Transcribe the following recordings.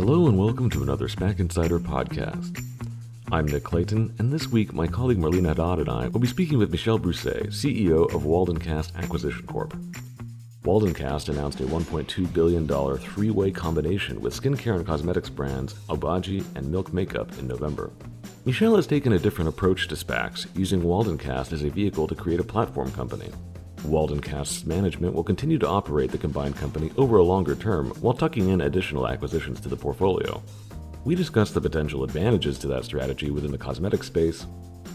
Hello and welcome to another Smack Insider podcast. I'm Nick Clayton, and this week my colleague Marlena Haddad and I will be speaking with Michelle Brousset, CEO of Waldencast Acquisition Corp. Waldencast announced a $1.2 billion three-way combination with skincare and cosmetics brands Obagi and Milk Makeup in November. Michelle has taken a different approach to SPACs, using Waldencast as a vehicle to create a platform company. Waldencast's management will continue to operate the combined company over a longer term while tucking in additional acquisitions to the portfolio. We discussed the potential advantages to that strategy within the cosmetic space,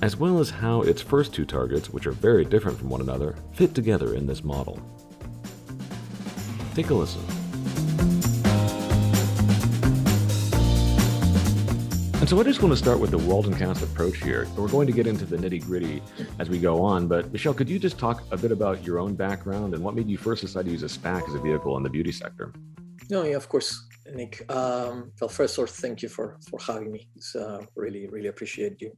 as well as how its first two targets, which are very different from one another, fit together in this model. Take a listen. And so I just want to start with the Waldencast approach here. We're going to get into the nitty-gritty as we go on, but Michelle, could you just talk a bit about your own background and what made you first decide to use a SPAC as a vehicle in the beauty sector? No, yeah, of course, Nick. Well, first off, thank you for having me. It's really appreciate you.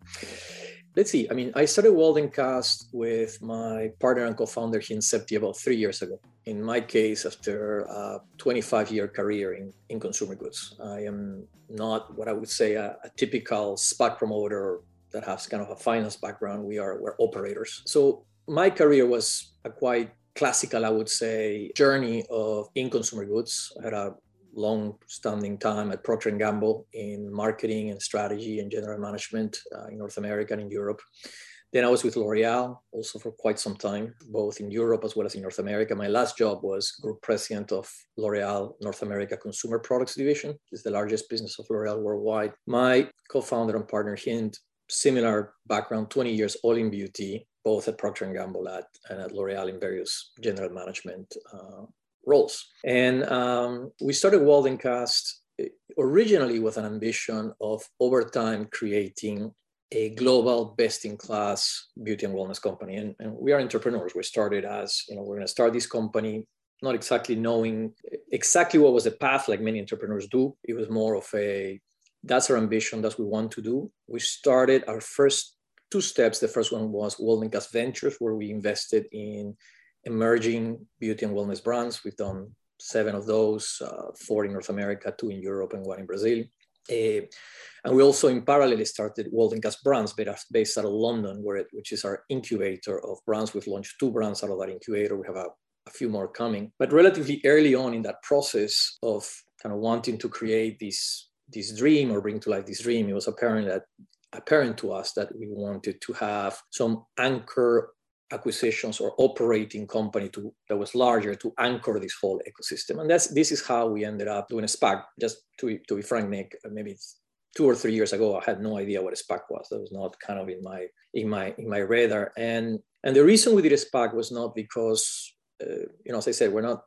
Let's see. I mean, I started Waldencast with my partner and co-founder Hind Sebti about 3 years ago. In my case, after a 25-year career in consumer goods, I am not what I would say a typical SPAC promoter that has kind of a finance background. We're operators. So my career was a quite classical, I would say, journey in consumer goods. I had a long-standing time at Procter & Gamble in marketing and strategy and general management in North America and in Europe. Then I was with L'Oréal also for quite some time, both in Europe as well as in North America. My last job was group president of L'Oréal North America Consumer Products Division. It's the largest business of L'Oréal worldwide. My co-founder and partner, Hind, similar background, 20 years all in beauty, both at Procter & Gamble and at L'Oréal in various general management roles. And we started Waldencast originally with an ambition of, over time, creating a global best-in-class beauty and wellness company. And we are entrepreneurs. We started as, we're going to start this company, not exactly knowing exactly what was the path like many entrepreneurs do. It was more of that's our ambition, that's what we want to do. We started our first two steps. The first one was WaldenCast Ventures, where we invested in emerging beauty and wellness brands. We've done 7 of those, 4 in North America, 2 in Europe, and 1 in Brazil. And we also in parallel started WaldenCast Brands based out of London, which is our incubator of brands. We've launched 2 brands out of that incubator. We have a few more coming. But relatively early on in that process of kind of wanting to create this dream or bring to life this dream, it was apparent to us that we wanted to have some anchor acquisitions or operating company that was larger to anchor this whole ecosystem. And this is how we ended up doing a SPAC. Just to be frank, Nick, maybe it's 2 or 3 years ago, I had no idea what a SPAC was. That was not kind of in my radar. And the reason we did a SPAC was not because, as I said, we're not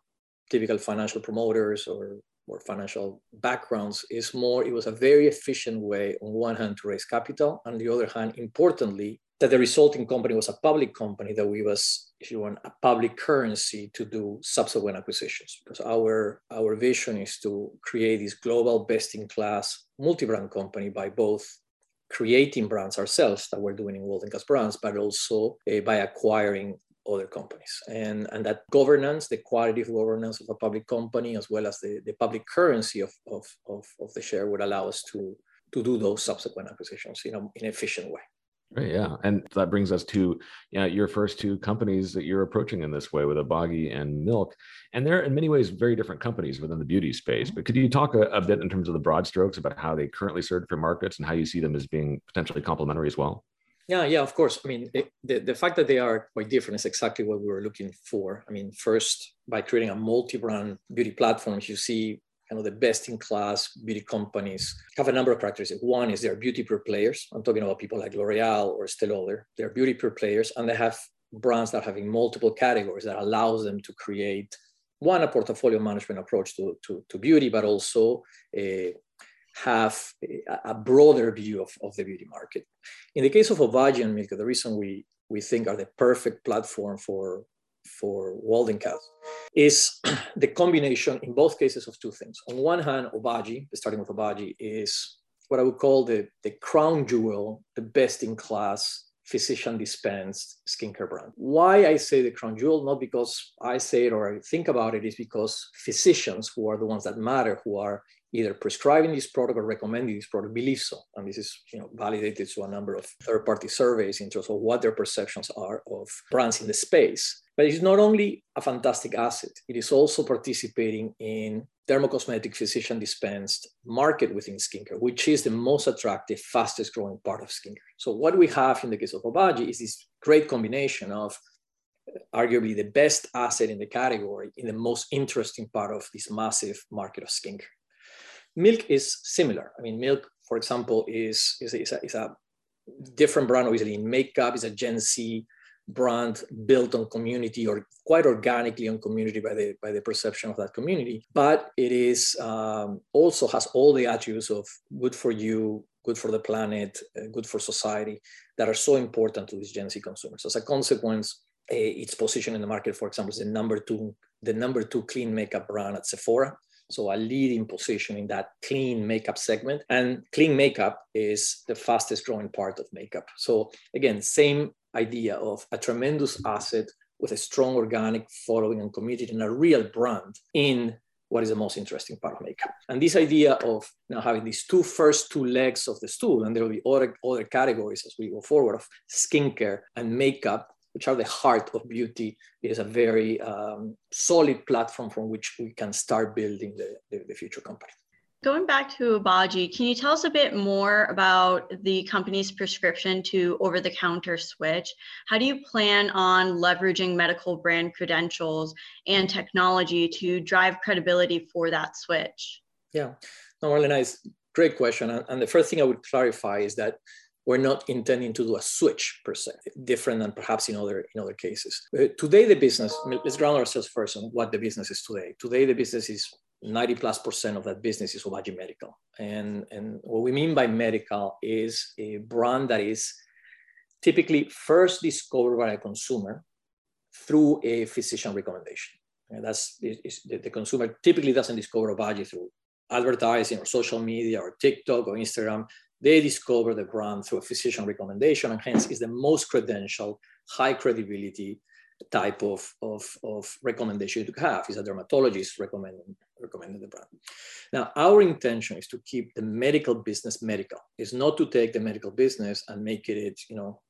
typical financial promoters or financial backgrounds. It was a very efficient way, on one hand, to raise capital, and on the other hand, importantly, that the resulting company was a public company that we was, if you want, a public currency to do subsequent acquisitions. Because our vision is to create this global best-in-class multi-brand company by both creating brands ourselves that we're doing in WaldenCast Brands, but also by acquiring other companies. And that governance, the quality of governance of a public company, as well as the public currency of the share would allow us to do those subsequent acquisitions in an efficient way. Right, yeah. And that brings us to your first 2 companies that you're approaching in this way with Obagi and Milk. And they're in many ways very different companies within the beauty space. But could you talk a bit in terms of the broad strokes about how they currently serve for markets and how you see them as being potentially complementary as well? Yeah, of course. I mean, the fact that they are quite different is exactly what we were looking for. I mean, first, by creating a multi-brand beauty platform, you see the best-in-class beauty companies have a number of characteristics. One is they're beauty pure players. I'm talking about people like L'Oreal or Estée Lauder. They're beauty pure players, and they have brands that are having multiple categories that allows them to create, one, a portfolio management approach to beauty, but also have a broader view of the beauty market. In the case of Obagi and Milk, the reason we think are the perfect platform for Waldencast is the combination in both cases of 2 things. On one hand, Obagi, starting with Obagi, is what I would call the crown jewel, the best-in-class physician-dispensed skincare brand. Why I say the crown jewel, not because I say it or I think about it, is because physicians, who are the ones that matter, who are either prescribing this product or recommending this product believe so. And this is validated through a number of third-party surveys in terms of what their perceptions are of brands in the space. But it's not only a fantastic asset, it is also participating in dermocosmetic physician-dispensed market within skincare, which is the most attractive, fastest-growing part of skincare. So what we have in the case of Obagi is this great combination of arguably the best asset in the category in the most interesting part of this massive market of skincare. Milk is similar. I mean, Milk, for example, is a different brand, obviously, in makeup. It's a Gen Z brand built on community, or quite organically on community by the perception of that community. But it is also has all the attributes of good for you, good for the planet, good for society, that are so important to these Gen Z consumers. As a consequence, its position in the market, for example, is the number two clean makeup brand at Sephora. So a leading position in that clean makeup segment. And clean makeup is the fastest growing part of makeup. So again, same idea of a tremendous asset with a strong organic following and community and a real brand in what is the most interesting part of makeup. And this idea of now having these first two legs of the stool, and there will be other categories as we go forward of skincare and makeup, which are the heart of beauty, is a very solid platform from which we can start building the future company. Going back to Obagi, can you tell us a bit more about the company's prescription to over-the-counter switch? How do you plan on leveraging medical brand credentials and technology to drive credibility for that switch? Yeah, no, Marlena, it's a great question. And the first thing I would clarify is that we're not intending to do a switch per se, different than perhaps in other cases. Today, the business, let's ground ourselves first on what the business is today. Today, the business is 90+% of that business is Obagi Medical. And what we mean by medical is a brand that is typically first discovered by a consumer through a physician recommendation. And the consumer typically doesn't discover Obagi through advertising or social media or TikTok or Instagram. They discover the brand through a physician recommendation, and hence is the most credentialed, high credibility type of recommendation you could have, is a dermatologist recommending the brand. Now, our intention is to keep the medical business medical. It's not to take the medical business and make it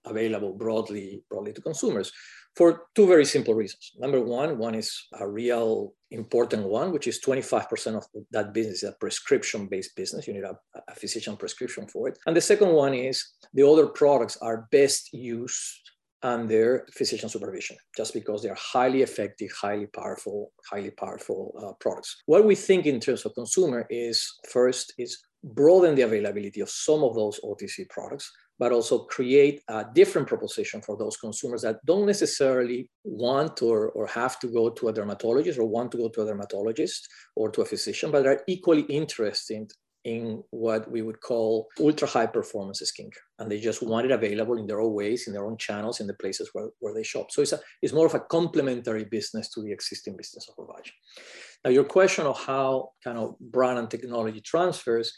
available broadly to consumers for two very simple reasons. Number one is a real important one, which is 25% of that business is a prescription-based business. You need a physician prescription for it. And the second one is the other products are best used under physician supervision, just because they are highly effective, highly powerful products. What we think in terms of consumer is first is broaden the availability of some of those OTC products, but also create a different proposition for those consumers that don't necessarily want or have to go to a dermatologist or want to go to a dermatologist or to a physician, but are equally interested in what we would call ultra-high performance skincare. And they just want it available in their own ways, in their own channels, in the places where they shop. So it's more of a complementary business to the existing business of Obagi. Now, your question of how kind of brand and technology transfers,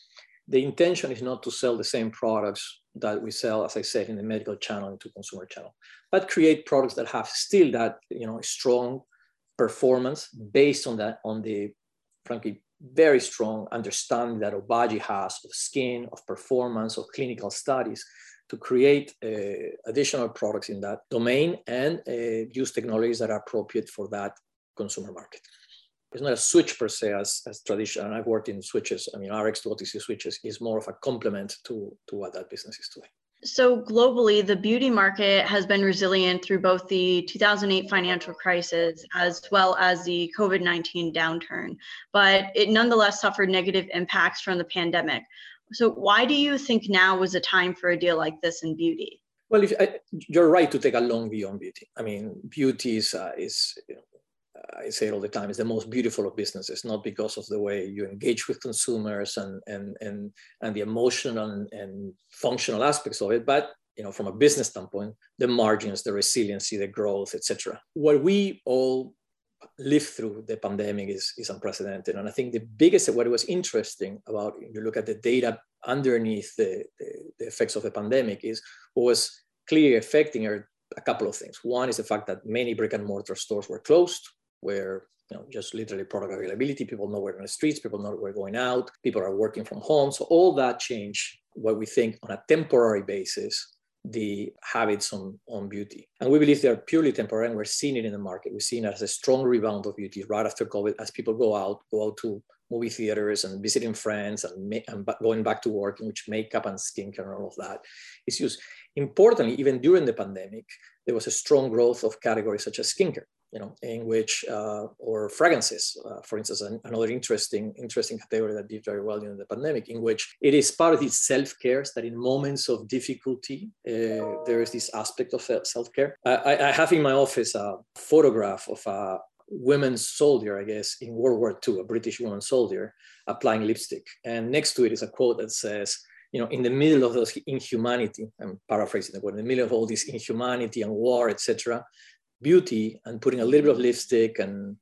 the intention is not to sell the same products that we sell, as I said, in the medical channel into consumer channel, but create products that have still that strong performance based on that, on the, frankly, very strong understanding that Obagi has of skin, of performance, of clinical studies, to create additional products in that domain and use technologies that are appropriate for that consumer market. It's not a switch per se as traditional, and I've worked in switches. I mean, RX to OTC switches is more of a complement to what that business is doing. So globally, the beauty market has been resilient through both the 2008 financial crisis as well as the COVID-19 downturn, but it nonetheless suffered negative impacts from the pandemic. So why do you think now was a time for a deal like this in beauty? Well, you're right to take a long view on beauty. I mean, beauty is I say it all the time, it's the most beautiful of businesses, not because of the way you engage with consumers and the emotional and functional aspects of it, but from a business standpoint, the margins, the resiliency, the growth, etc. What we all lived through the pandemic is unprecedented. And I think the biggest, what was interesting about, if you look at the data underneath the effects of the pandemic, is what was clearly affecting a couple of things. One is the fact that many brick and mortar stores were closed, where just literally product availability. People know we're on the streets, people know we're going out, people are working from home. So all that changed what we think on a temporary basis, the habits on beauty. And we believe they're purely temporary, and we're seeing it in the market. We're seeing it as a strong rebound of beauty right after COVID, as people go out to movie theaters and visiting friends and going back to work, in which makeup and skincare and all of that is used. Importantly, even during the pandemic, there was a strong growth of categories such as skincare, in which, or fragrances, for instance, another interesting category that did very well during the pandemic, in which it is part of these self-cares that in moments of difficulty, there is this aspect of self-care. I have in my office a photograph of a women soldier, I guess, in World War II, a British woman soldier applying lipstick. And next to it is a quote that says, in the middle of those inhumanity, I'm paraphrasing the quote, in the middle of all this inhumanity and war, etc., beauty and putting a little bit of lipstick and,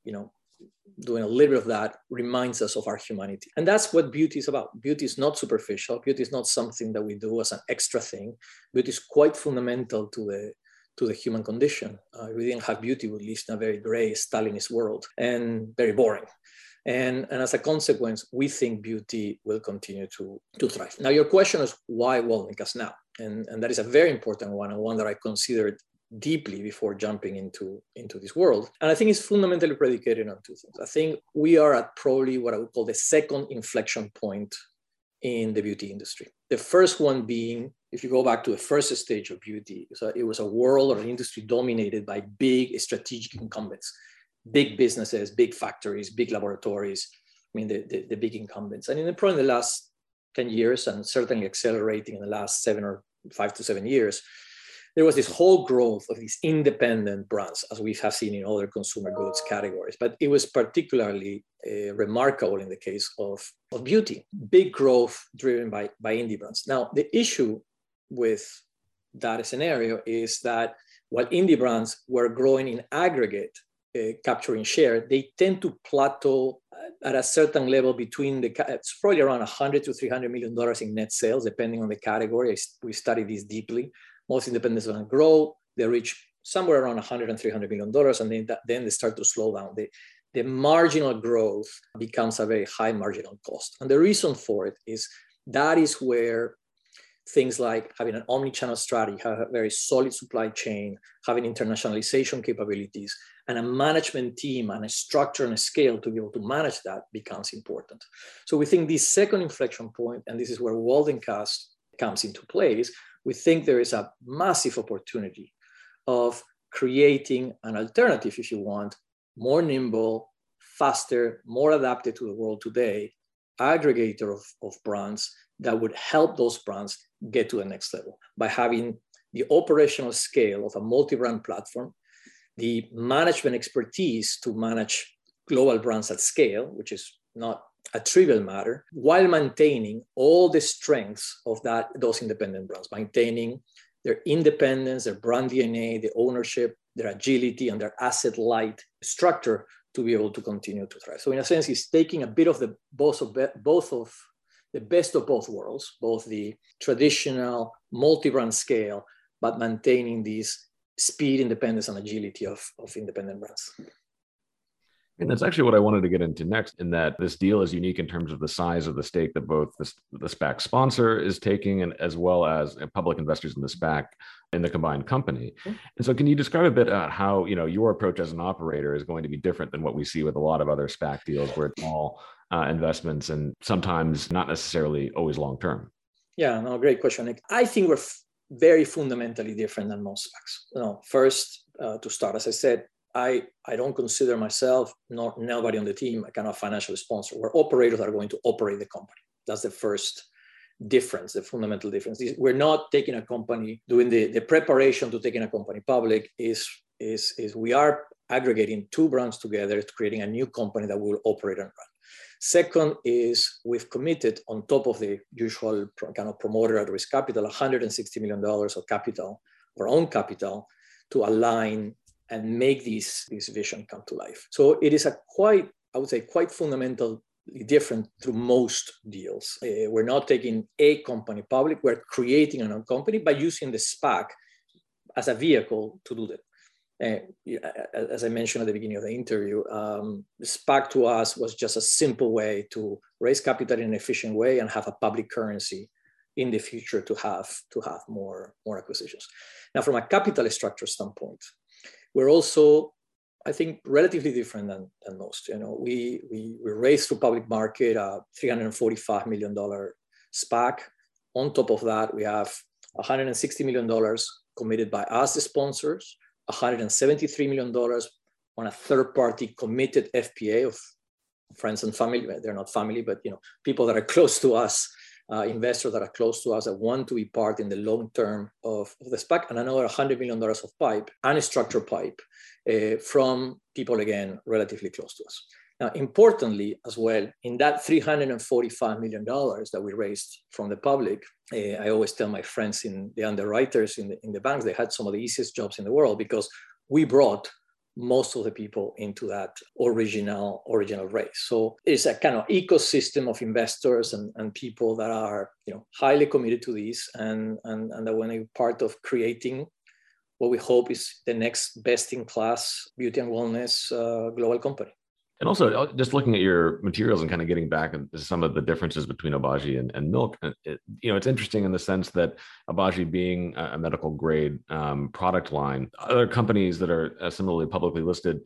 doing a little bit of that reminds us of our humanity. And that's what beauty is about. Beauty is not superficial. Beauty is not something that we do as an extra thing. Beauty is quite fundamental to the human condition. If we didn't have beauty, we would live in a very gray Stalinist world and very boring. And as a consequence, we think beauty will continue to thrive. Now, your question is why Waldencast now? And that is a very important one, and one that I considered deeply before jumping into this world. And I think it's fundamentally predicated on two things. I think we are at probably what I would call the second inflection point in the beauty industry. The first one being, if you go back to the first stage of beauty, so it was a world or an industry dominated by big strategic incumbents, big businesses, big factories, big laboratories, the big incumbents. And probably in the last 10 years, and certainly accelerating in the last 5 to 7 years, there was this whole growth of these independent brands, as we have seen in other consumer goods categories. But it was particularly remarkable in the case of beauty, big growth driven by indie brands. Now, the issue with that scenario is that while indie brands were growing in aggregate, capturing share, they tend to plateau at a certain level it's probably around $100 to $300 million in net sales, depending on the category. We study this deeply. Most independents don't grow. They reach somewhere around $100 and $300 million, and then they start to slow down. The marginal growth becomes a very high marginal cost. And the reason for it is that is where things like having an omni-channel strategy, have a very solid supply chain, having internationalization capabilities, and a management team and a structure and a scale to be able to manage that becomes important. So we think this second inflection point, and this is where Waldencast comes into place, we think there is a massive opportunity of creating an alternative, if you want, more nimble, faster, more adapted to the world today, aggregator of brands that would help those brands get to the next level by having the operational scale of a multi-brand platform, the management expertise to manage global brands at scale, which is not a trivial matter, while maintaining all the strengths of those independent brands, maintaining their independence, their brand DNA, the ownership, their agility, and their asset-light structure to be able to continue to thrive. So in a sense, it's taking a bit of the both of the best of both worlds, both the traditional multi-brand scale, but maintaining these speed, independence, and agility of independent brands. And that's actually what I wanted to get into next, in that this deal is unique in terms of the size of the stake that both the SPAC sponsor is taking, and as well as public investors in the SPAC in the combined company. Mm-hmm. And so can you describe a bit about how your approach as an operator is going to be different than what we see with a lot of other SPAC deals, where it's all investments and sometimes not necessarily always long-term? Yeah, no, great question, Nick. I think we're very fundamentally different than most SPACs. First, to start, as I said, I don't consider myself, nobody on the team, a kind of financial sponsor. We're operators that are going to operate the company. That's the first difference, the fundamental difference. We're not taking a company, doing the preparation to taking a company public is we are aggregating two brands together, creating a new company that will operate and run. Second is we've committed, on top of the usual kind of promoter at risk capital, $160 million of capital, our own capital, to align and make this vision come to life. So it is quite fundamentally different through most deals. We're not taking a company public, we're creating a company by using the SPAC as a vehicle to do that. as I mentioned at the beginning of the interview, SPAC to us was just a simple way to raise capital in an efficient way and have a public currency in the future to have more acquisitions. Now, from a capital structure standpoint, we're also, I think, relatively different than most. You know, we raised through public market a $345 million SPAC. On top of that, we have $160 million committed by us, the sponsors, $173 million on a third-party committed FPA of friends and family. They're not family, but you know, people that are close to us, investors that are close to us that want to be part in the long term of the SPAC, and another $100 million of PIPE, unstructured PIPE, from people, again, relatively close to us. Now, importantly, as well, in that $345 million that we raised from the public, I always tell my friends in the underwriters in the banks, they had some of the easiest jobs in the world because we brought most of the people into that original race. So it's a kind of ecosystem of investors and people that are, you know, highly committed to these and that want to be part of creating what we hope is the next best-in-class beauty and wellness global company. And also, just looking at your materials and kind of getting back to some of the differences between Obagi and Milk, it's interesting in the sense that Obagi being a medical grade product line, other companies that are similarly publicly listed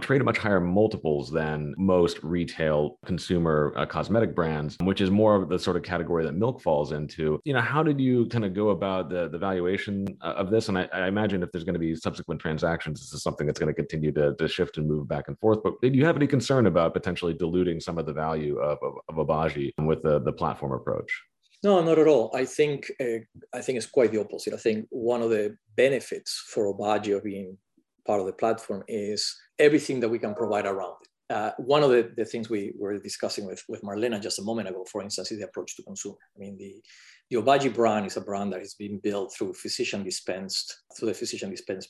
trade at much higher multiples than most retail consumer cosmetic brands, which is more of the sort of category that Milk falls into. You know, how did you kind of go about the valuation of this? And I imagine if there's going to be subsequent transactions, this is something that's going to continue to shift and move back and forth. But did you have any concern about potentially diluting some of the value of Obagi with the platform approach? No, not at all. I think it's quite the opposite. I think one of the benefits for Obagi of being part of the platform is everything that we can provide around it. One of the things we were discussing with Marlena just a moment ago, for instance, is the approach to consumer. I mean, the Obagi brand is a brand that has been built through the physician dispensed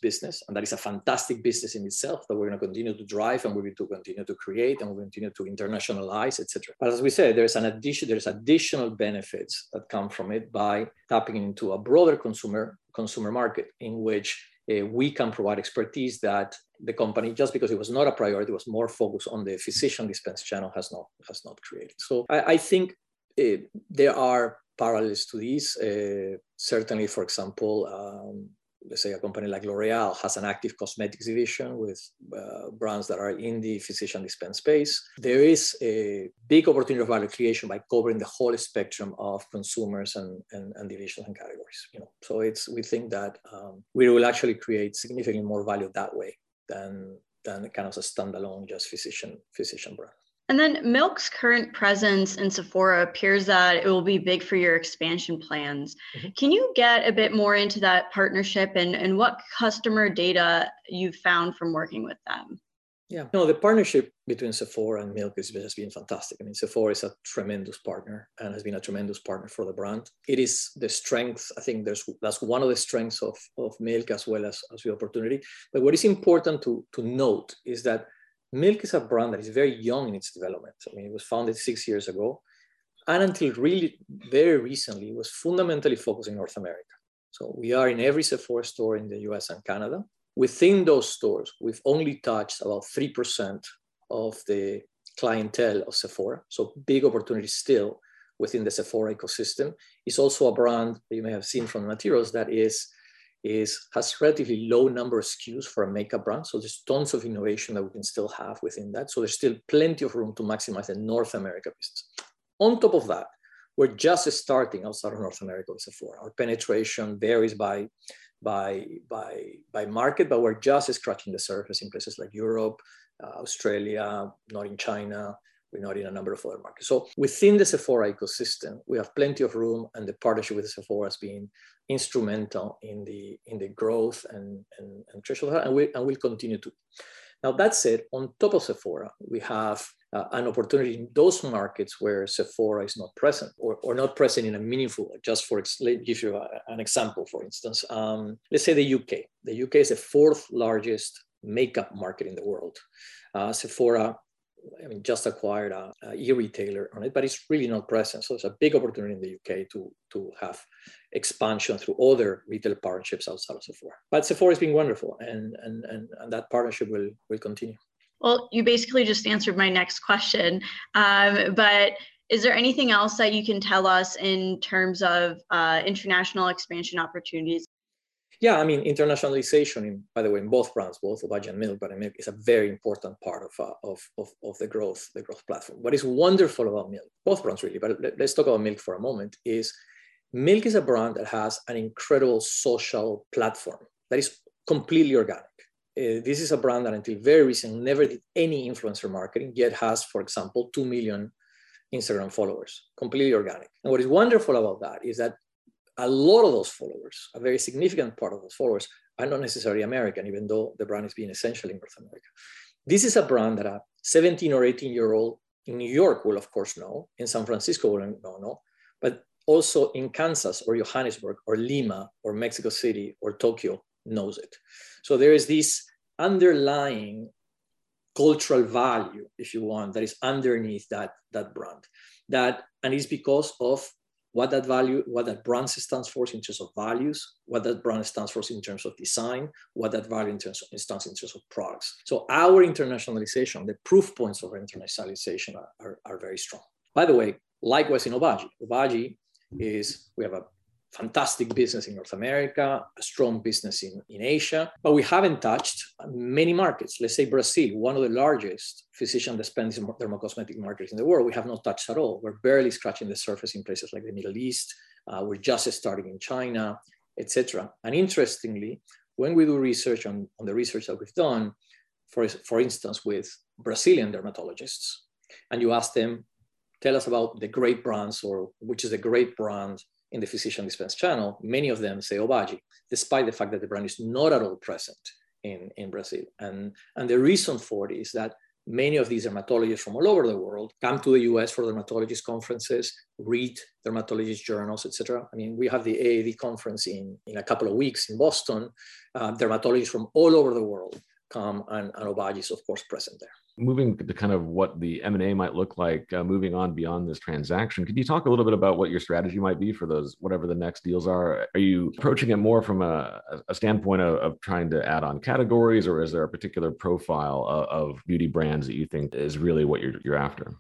business. And that is a fantastic business in itself that we're going to continue to drive, and we're going to continue to create, and we'll continue to internationalize, etc. But as we said, there's additional benefits that come from it by tapping into a broader consumer market in which we can provide expertise that the company, just because it was not a priority, was more focused on the physician dispensed channel, has not created. So I think there are parallels to these. Certainly, for example, let's say a company like L'Oréal has an active cosmetics division with brands that are in the physician dispense space. There is a big opportunity of value creation by covering the whole spectrum of consumers and divisions and categories. You know, so we think that we will actually create significantly more value that way than kind of a standalone just physician brand. And then Milk's current presence in Sephora appears that it will be big for your expansion plans. Mm-hmm. Can you get a bit more into that partnership and what customer data you've found from working with them? Yeah, no, the partnership between Sephora and Milk has been fantastic. I mean, Sephora is a tremendous partner and has been a tremendous partner for the brand. It is the strength. I think that's one of the strengths of Milk as well as the opportunity. But what is important to note is that Milk is a brand that is very young in its development. I mean, it was founded 6 years ago, and until really very recently, was fundamentally focused in North America. So we are in every Sephora store in the US and Canada. Within those stores, we've only touched about 3% of the clientele of Sephora. So big opportunity still within the Sephora ecosystem. It's also a brand that you may have seen from the materials that has relatively low number of SKUs for a makeup brand. So there's tons of innovation that we can still have within that. So there's still plenty of room to maximize the North America business. On top of that, we're just starting outside of North America with Sephora. Our penetration varies by market, but we're just scratching the surface in places like Europe, Australia, not in China. We're not in a number of other markets. So within the Sephora ecosystem, we have plenty of room, and the partnership with Sephora has been instrumental in the growth and threshold, and we'll continue to. Now, that said, on top of Sephora, we have an opportunity in those markets where Sephora is not present or not present in a meaningful way. Just let me give you an example, for instance. Let's say the UK. The UK is the 4th largest makeup market in the world. Sephora just acquired a e-retailer on it, but it's really not present. So it's a big opportunity in the UK to have expansion through other retail partnerships outside of Sephora. But Sephora has been wonderful, and that partnership will continue. Well, you basically just answered my next question, but is there anything else that you can tell us in terms of international expansion opportunities? Yeah, I mean, internationalization, by the way, in both brands, both Obagi and Milk, but Milk is a very important part of the growth platform. What is wonderful about Milk, both brands really, but let's talk about Milk for a moment, is Milk is a brand that has an incredible social platform that is completely organic. This is a brand that until very recently never did any influencer marketing, yet has, for example, 2 million Instagram followers, completely organic. And what is wonderful about that is that a lot of those followers, a very significant part of those followers, are not necessarily American, even though the brand is being essential in North America. This is a brand that a 17 or 18-year-old in New York will, of course, know, in San Francisco will know, but also in Kansas or Johannesburg or Lima or Mexico City or Tokyo knows it. So there is this underlying cultural value, if you want, that is underneath that brand. And it's because of what that brand stands for in terms of values, what that brand stands for in terms of design, what that value stands in terms of products. So our internationalization, the proof points of internationalization are very strong. By the way, likewise in Obagi. Obagi we have a fantastic business in North America, a strong business in Asia, but we haven't touched many markets. Let's say Brazil, one of the largest physician dispensing dermocosmetic markets in the world, we have not touched at all. We're barely scratching the surface in places like the Middle East. We're just starting in China, etc. And interestingly, when we do research on the research that we've done, for instance, with Brazilian dermatologists, and you ask them, tell us about the great brands or which is the great brand in the physician dispense channel, many of them say Obagi, despite the fact that the brand is not at all present in Brazil. And the reason for it is that many of these dermatologists from all over the world come to the US for dermatologist conferences, read dermatologist journals, etc. I mean, we have the AAD conference in a couple of weeks in Boston. Dermatologists from all over the world come, and Obagi is, of course, present there. Moving to kind of what the M&A might look like, moving on beyond this transaction, could you talk a little bit about what your strategy might be for those, whatever the next deals are? Are you approaching it more from a standpoint of trying to add on categories, or is there a particular profile of beauty brands that you think is really what you're after?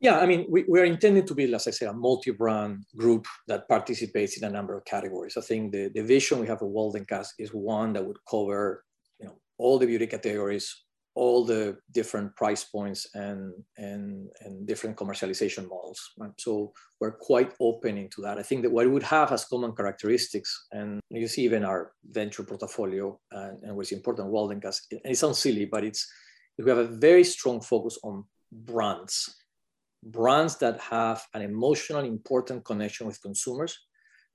Yeah, I mean, we are intending to be, as I said, a multi-brand group that participates in a number of categories. I think the vision we have for WaldenCast is one that would cover, all the beauty categories, all the different price points and different commercialization models. Right? So we're quite open into that. I think that what we would have as common characteristics, and you see even our venture portfolio, and what's important, WaldenCast, and it sounds silly, but we have a very strong focus on brands that have an emotional, important connection with consumers.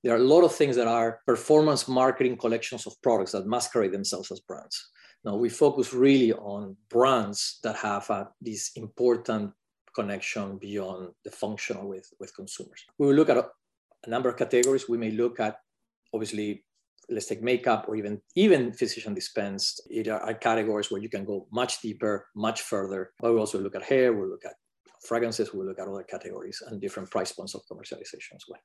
There are a lot of things that are performance marketing collections of products that masquerade themselves as brands. Now, we focus really on brands that have this important connection beyond the functional with consumers. We will look at a number of categories. We may look at, obviously, let's take makeup or even physician dispensed. It are categories where you can go much deeper, much further. But we also look at hair, we'll look at fragrances, we'll look at other categories and different price points of commercialization as well.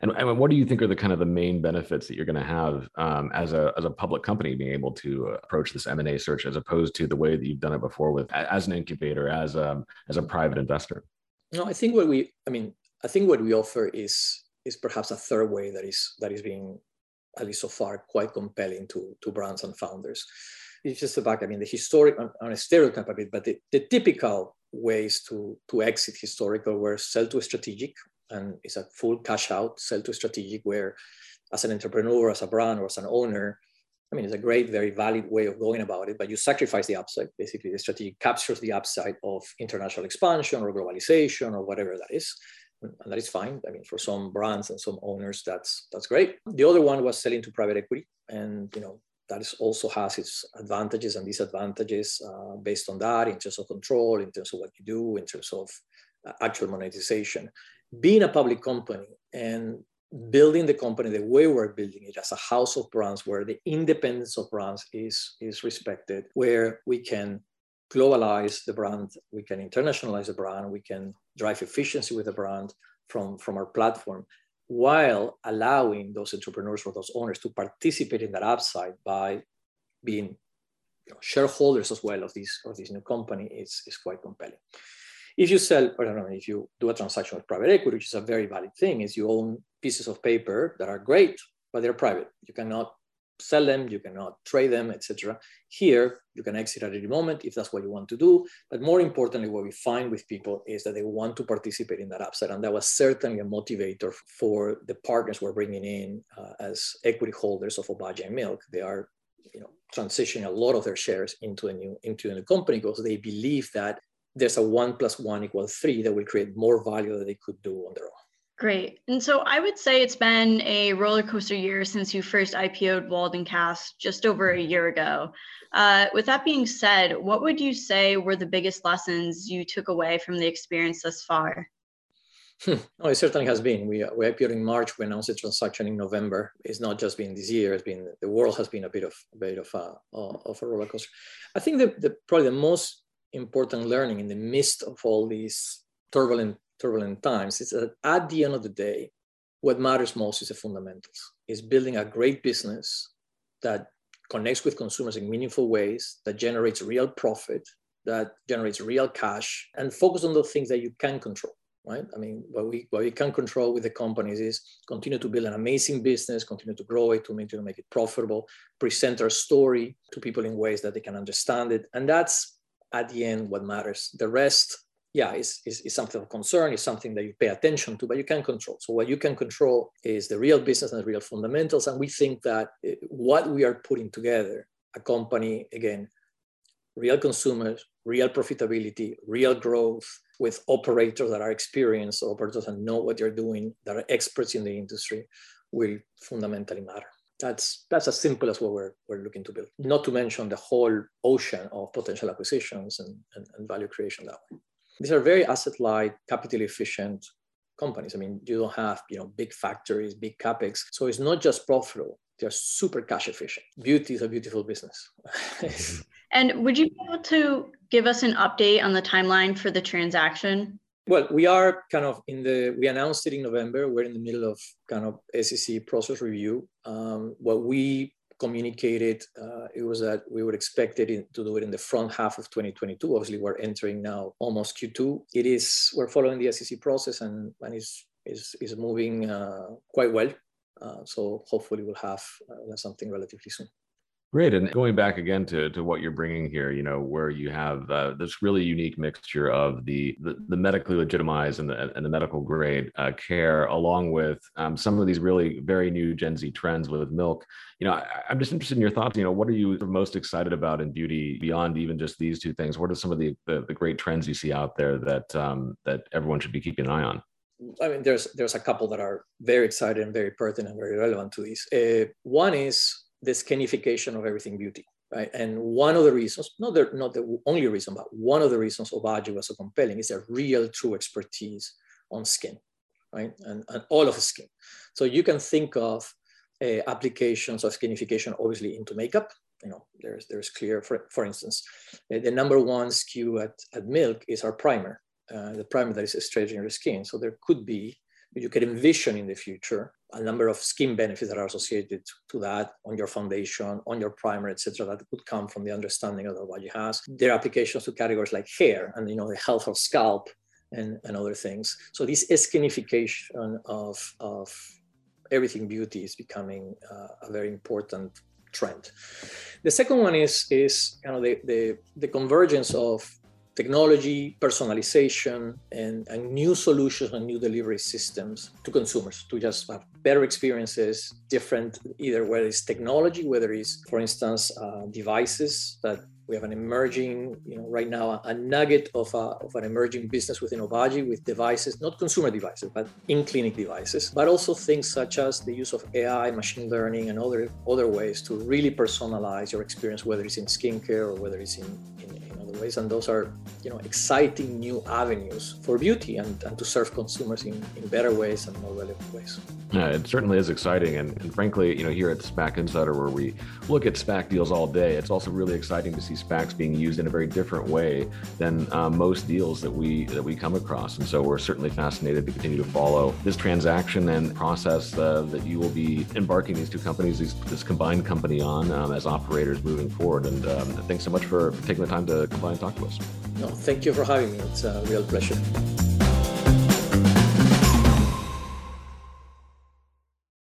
And what do you think are the kind of the main benefits that you're going to have as a public company being able to approach this M&A search as opposed to the way that you've done it before as an incubator, as a private investor? No, I think what we offer is perhaps a third way that is being, at least so far, quite compelling to brands and founders. It's just about, the historic, I'm going to stereotype a bit, but the typical ways to exit historical were sell to a strategic. And it's a full cash out, sell to strategic, where as an entrepreneur, as a brand, or as an owner, it's a great, very valid way of going about it, but you sacrifice the upside. Basically, the strategic captures the upside of international expansion or globalization or whatever that is. And that is fine. For some brands and some owners, that's great. The other one was selling to private equity. And, that is also has its advantages and disadvantages based on that, in terms of control, in terms of what you do, in terms of actual monetization. Being a public company and building the company the way we're building it as a house of brands, where the independence of brands is respected, where we can globalize the brand, we can internationalize the brand, we can drive efficiency with the brand from our platform, while allowing those entrepreneurs or those owners to participate in that upside by being shareholders as well of this new company is quite compelling. If you sell, or I don't know, if you do a transaction with private equity, which is a very valid thing, is you own pieces of paper that are great, but they're private. You cannot sell them, you cannot trade them, etc. Here, you can exit at any moment if that's what you want to do. But more importantly, what we find with people is that they want to participate in that upside. And that was certainly a motivator for the partners we're bringing in as equity holders of Obagi and Milk. They are transitioning a lot of their shares into a new company because they believe that there's a 1 + 1 = 3 that will create more value than they could do on their own. Great. And so I would say it's been a roller coaster year since you first IPO'd Waldencast just over a year ago. With that being said, what would you say were the biggest lessons you took away from the experience thus far? No, it certainly has been. We IPO'd in March. We announced the transaction in November. It's not just been this year. It's been the world has been a bit of a roller coaster. I think probably the most important learning in the midst of all these turbulent times is that at the end of the day, what matters most is the fundamentals. It's building a great business that connects with consumers in meaningful ways, that generates real profit, that generates real cash, and focus on those things that you can control. Right? I mean, what we can control with the companies is continue to build an amazing business, continue to grow it, to make it profitable, present our story to people in ways that they can understand it. And that's, at the end, what matters. The rest, is something of concern, is something that you pay attention to, but you can control. So what you can control is the real business and the real fundamentals. And we think that what we are putting together, a company, again, real consumers, real profitability, real growth, with operators that are experienced, operators that know what they're doing, that are experts in the industry, will fundamentally matter. That's as simple as what we're looking to build. Not to mention the whole ocean of potential acquisitions and value creation that way. These are very asset-light, capital efficient companies. I mean, you don't have big factories, big capex. So it's not just profitable. They're super cash efficient. Beauty is a beautiful business. And would you be able to give us an update on the timeline for the transaction? Well, we are we announced it in November. We're in the middle of SEC process review. What we communicated, it was that we would expect to do it in the front half of 2022. Obviously, we're entering now almost Q2. We're following the SEC process and it's moving quite well. So hopefully we'll have something relatively soon. Great. And going back again to what you're bringing here, where you have this really unique mixture of the medically legitimized and the medical grade care, along with some of these really very new Gen Z trends with Milk. I'm just interested in your thoughts. What are you most excited about in beauty beyond even just these two things? What are some of the great trends you see out there that everyone should be keeping an eye on? I mean, there's a couple that are very exciting and very pertinent and very relevant to this. One is the skinification of everything beauty, right? And one of the reasons, not the only reason, but one of the reasons Obagi was so compelling is their real true expertise on skin, right? And all of the skin. So you can think of applications of skinification, obviously into makeup. There's clear, for instance, the number one SKU at Milk is our primer. The primer that is stretching your skin. So there could be, you could envision in the future, a number of skin benefits that are associated to that on your foundation, on your primer, etc. That could come from the understanding of what you have. There are applications to categories like hair and the health of scalp and other things. So this skinification of everything beauty is becoming a very important trend. The second one is the convergence of technology, personalization, and new solutions and new delivery systems to consumers to just have better experiences, different, either whether it's technology, whether it's, for instance, devices that we have an emerging, right now, a nugget of an emerging business within Obagi with devices, not consumer devices, but in-clinic devices, but also things such as the use of AI, machine learning, and other ways to really personalize your experience, whether it's in skincare or whether it's in other always, and those are, you know, exciting new avenues for beauty and to serve consumers in better ways and more relevant ways. Yeah, it certainly is exciting, and frankly, you know, here at SPAC Insider, where we look at SPAC deals all day, it's also really exciting to see SPACs being used in a very different way than most deals that we come across, and so we're certainly fascinated to continue to follow this transaction and process that you will be embarking these two companies, this combined company on as operators moving forward. And thanks so much for taking the time to come by and talk to us. No, thank you for having me. It's a real pleasure.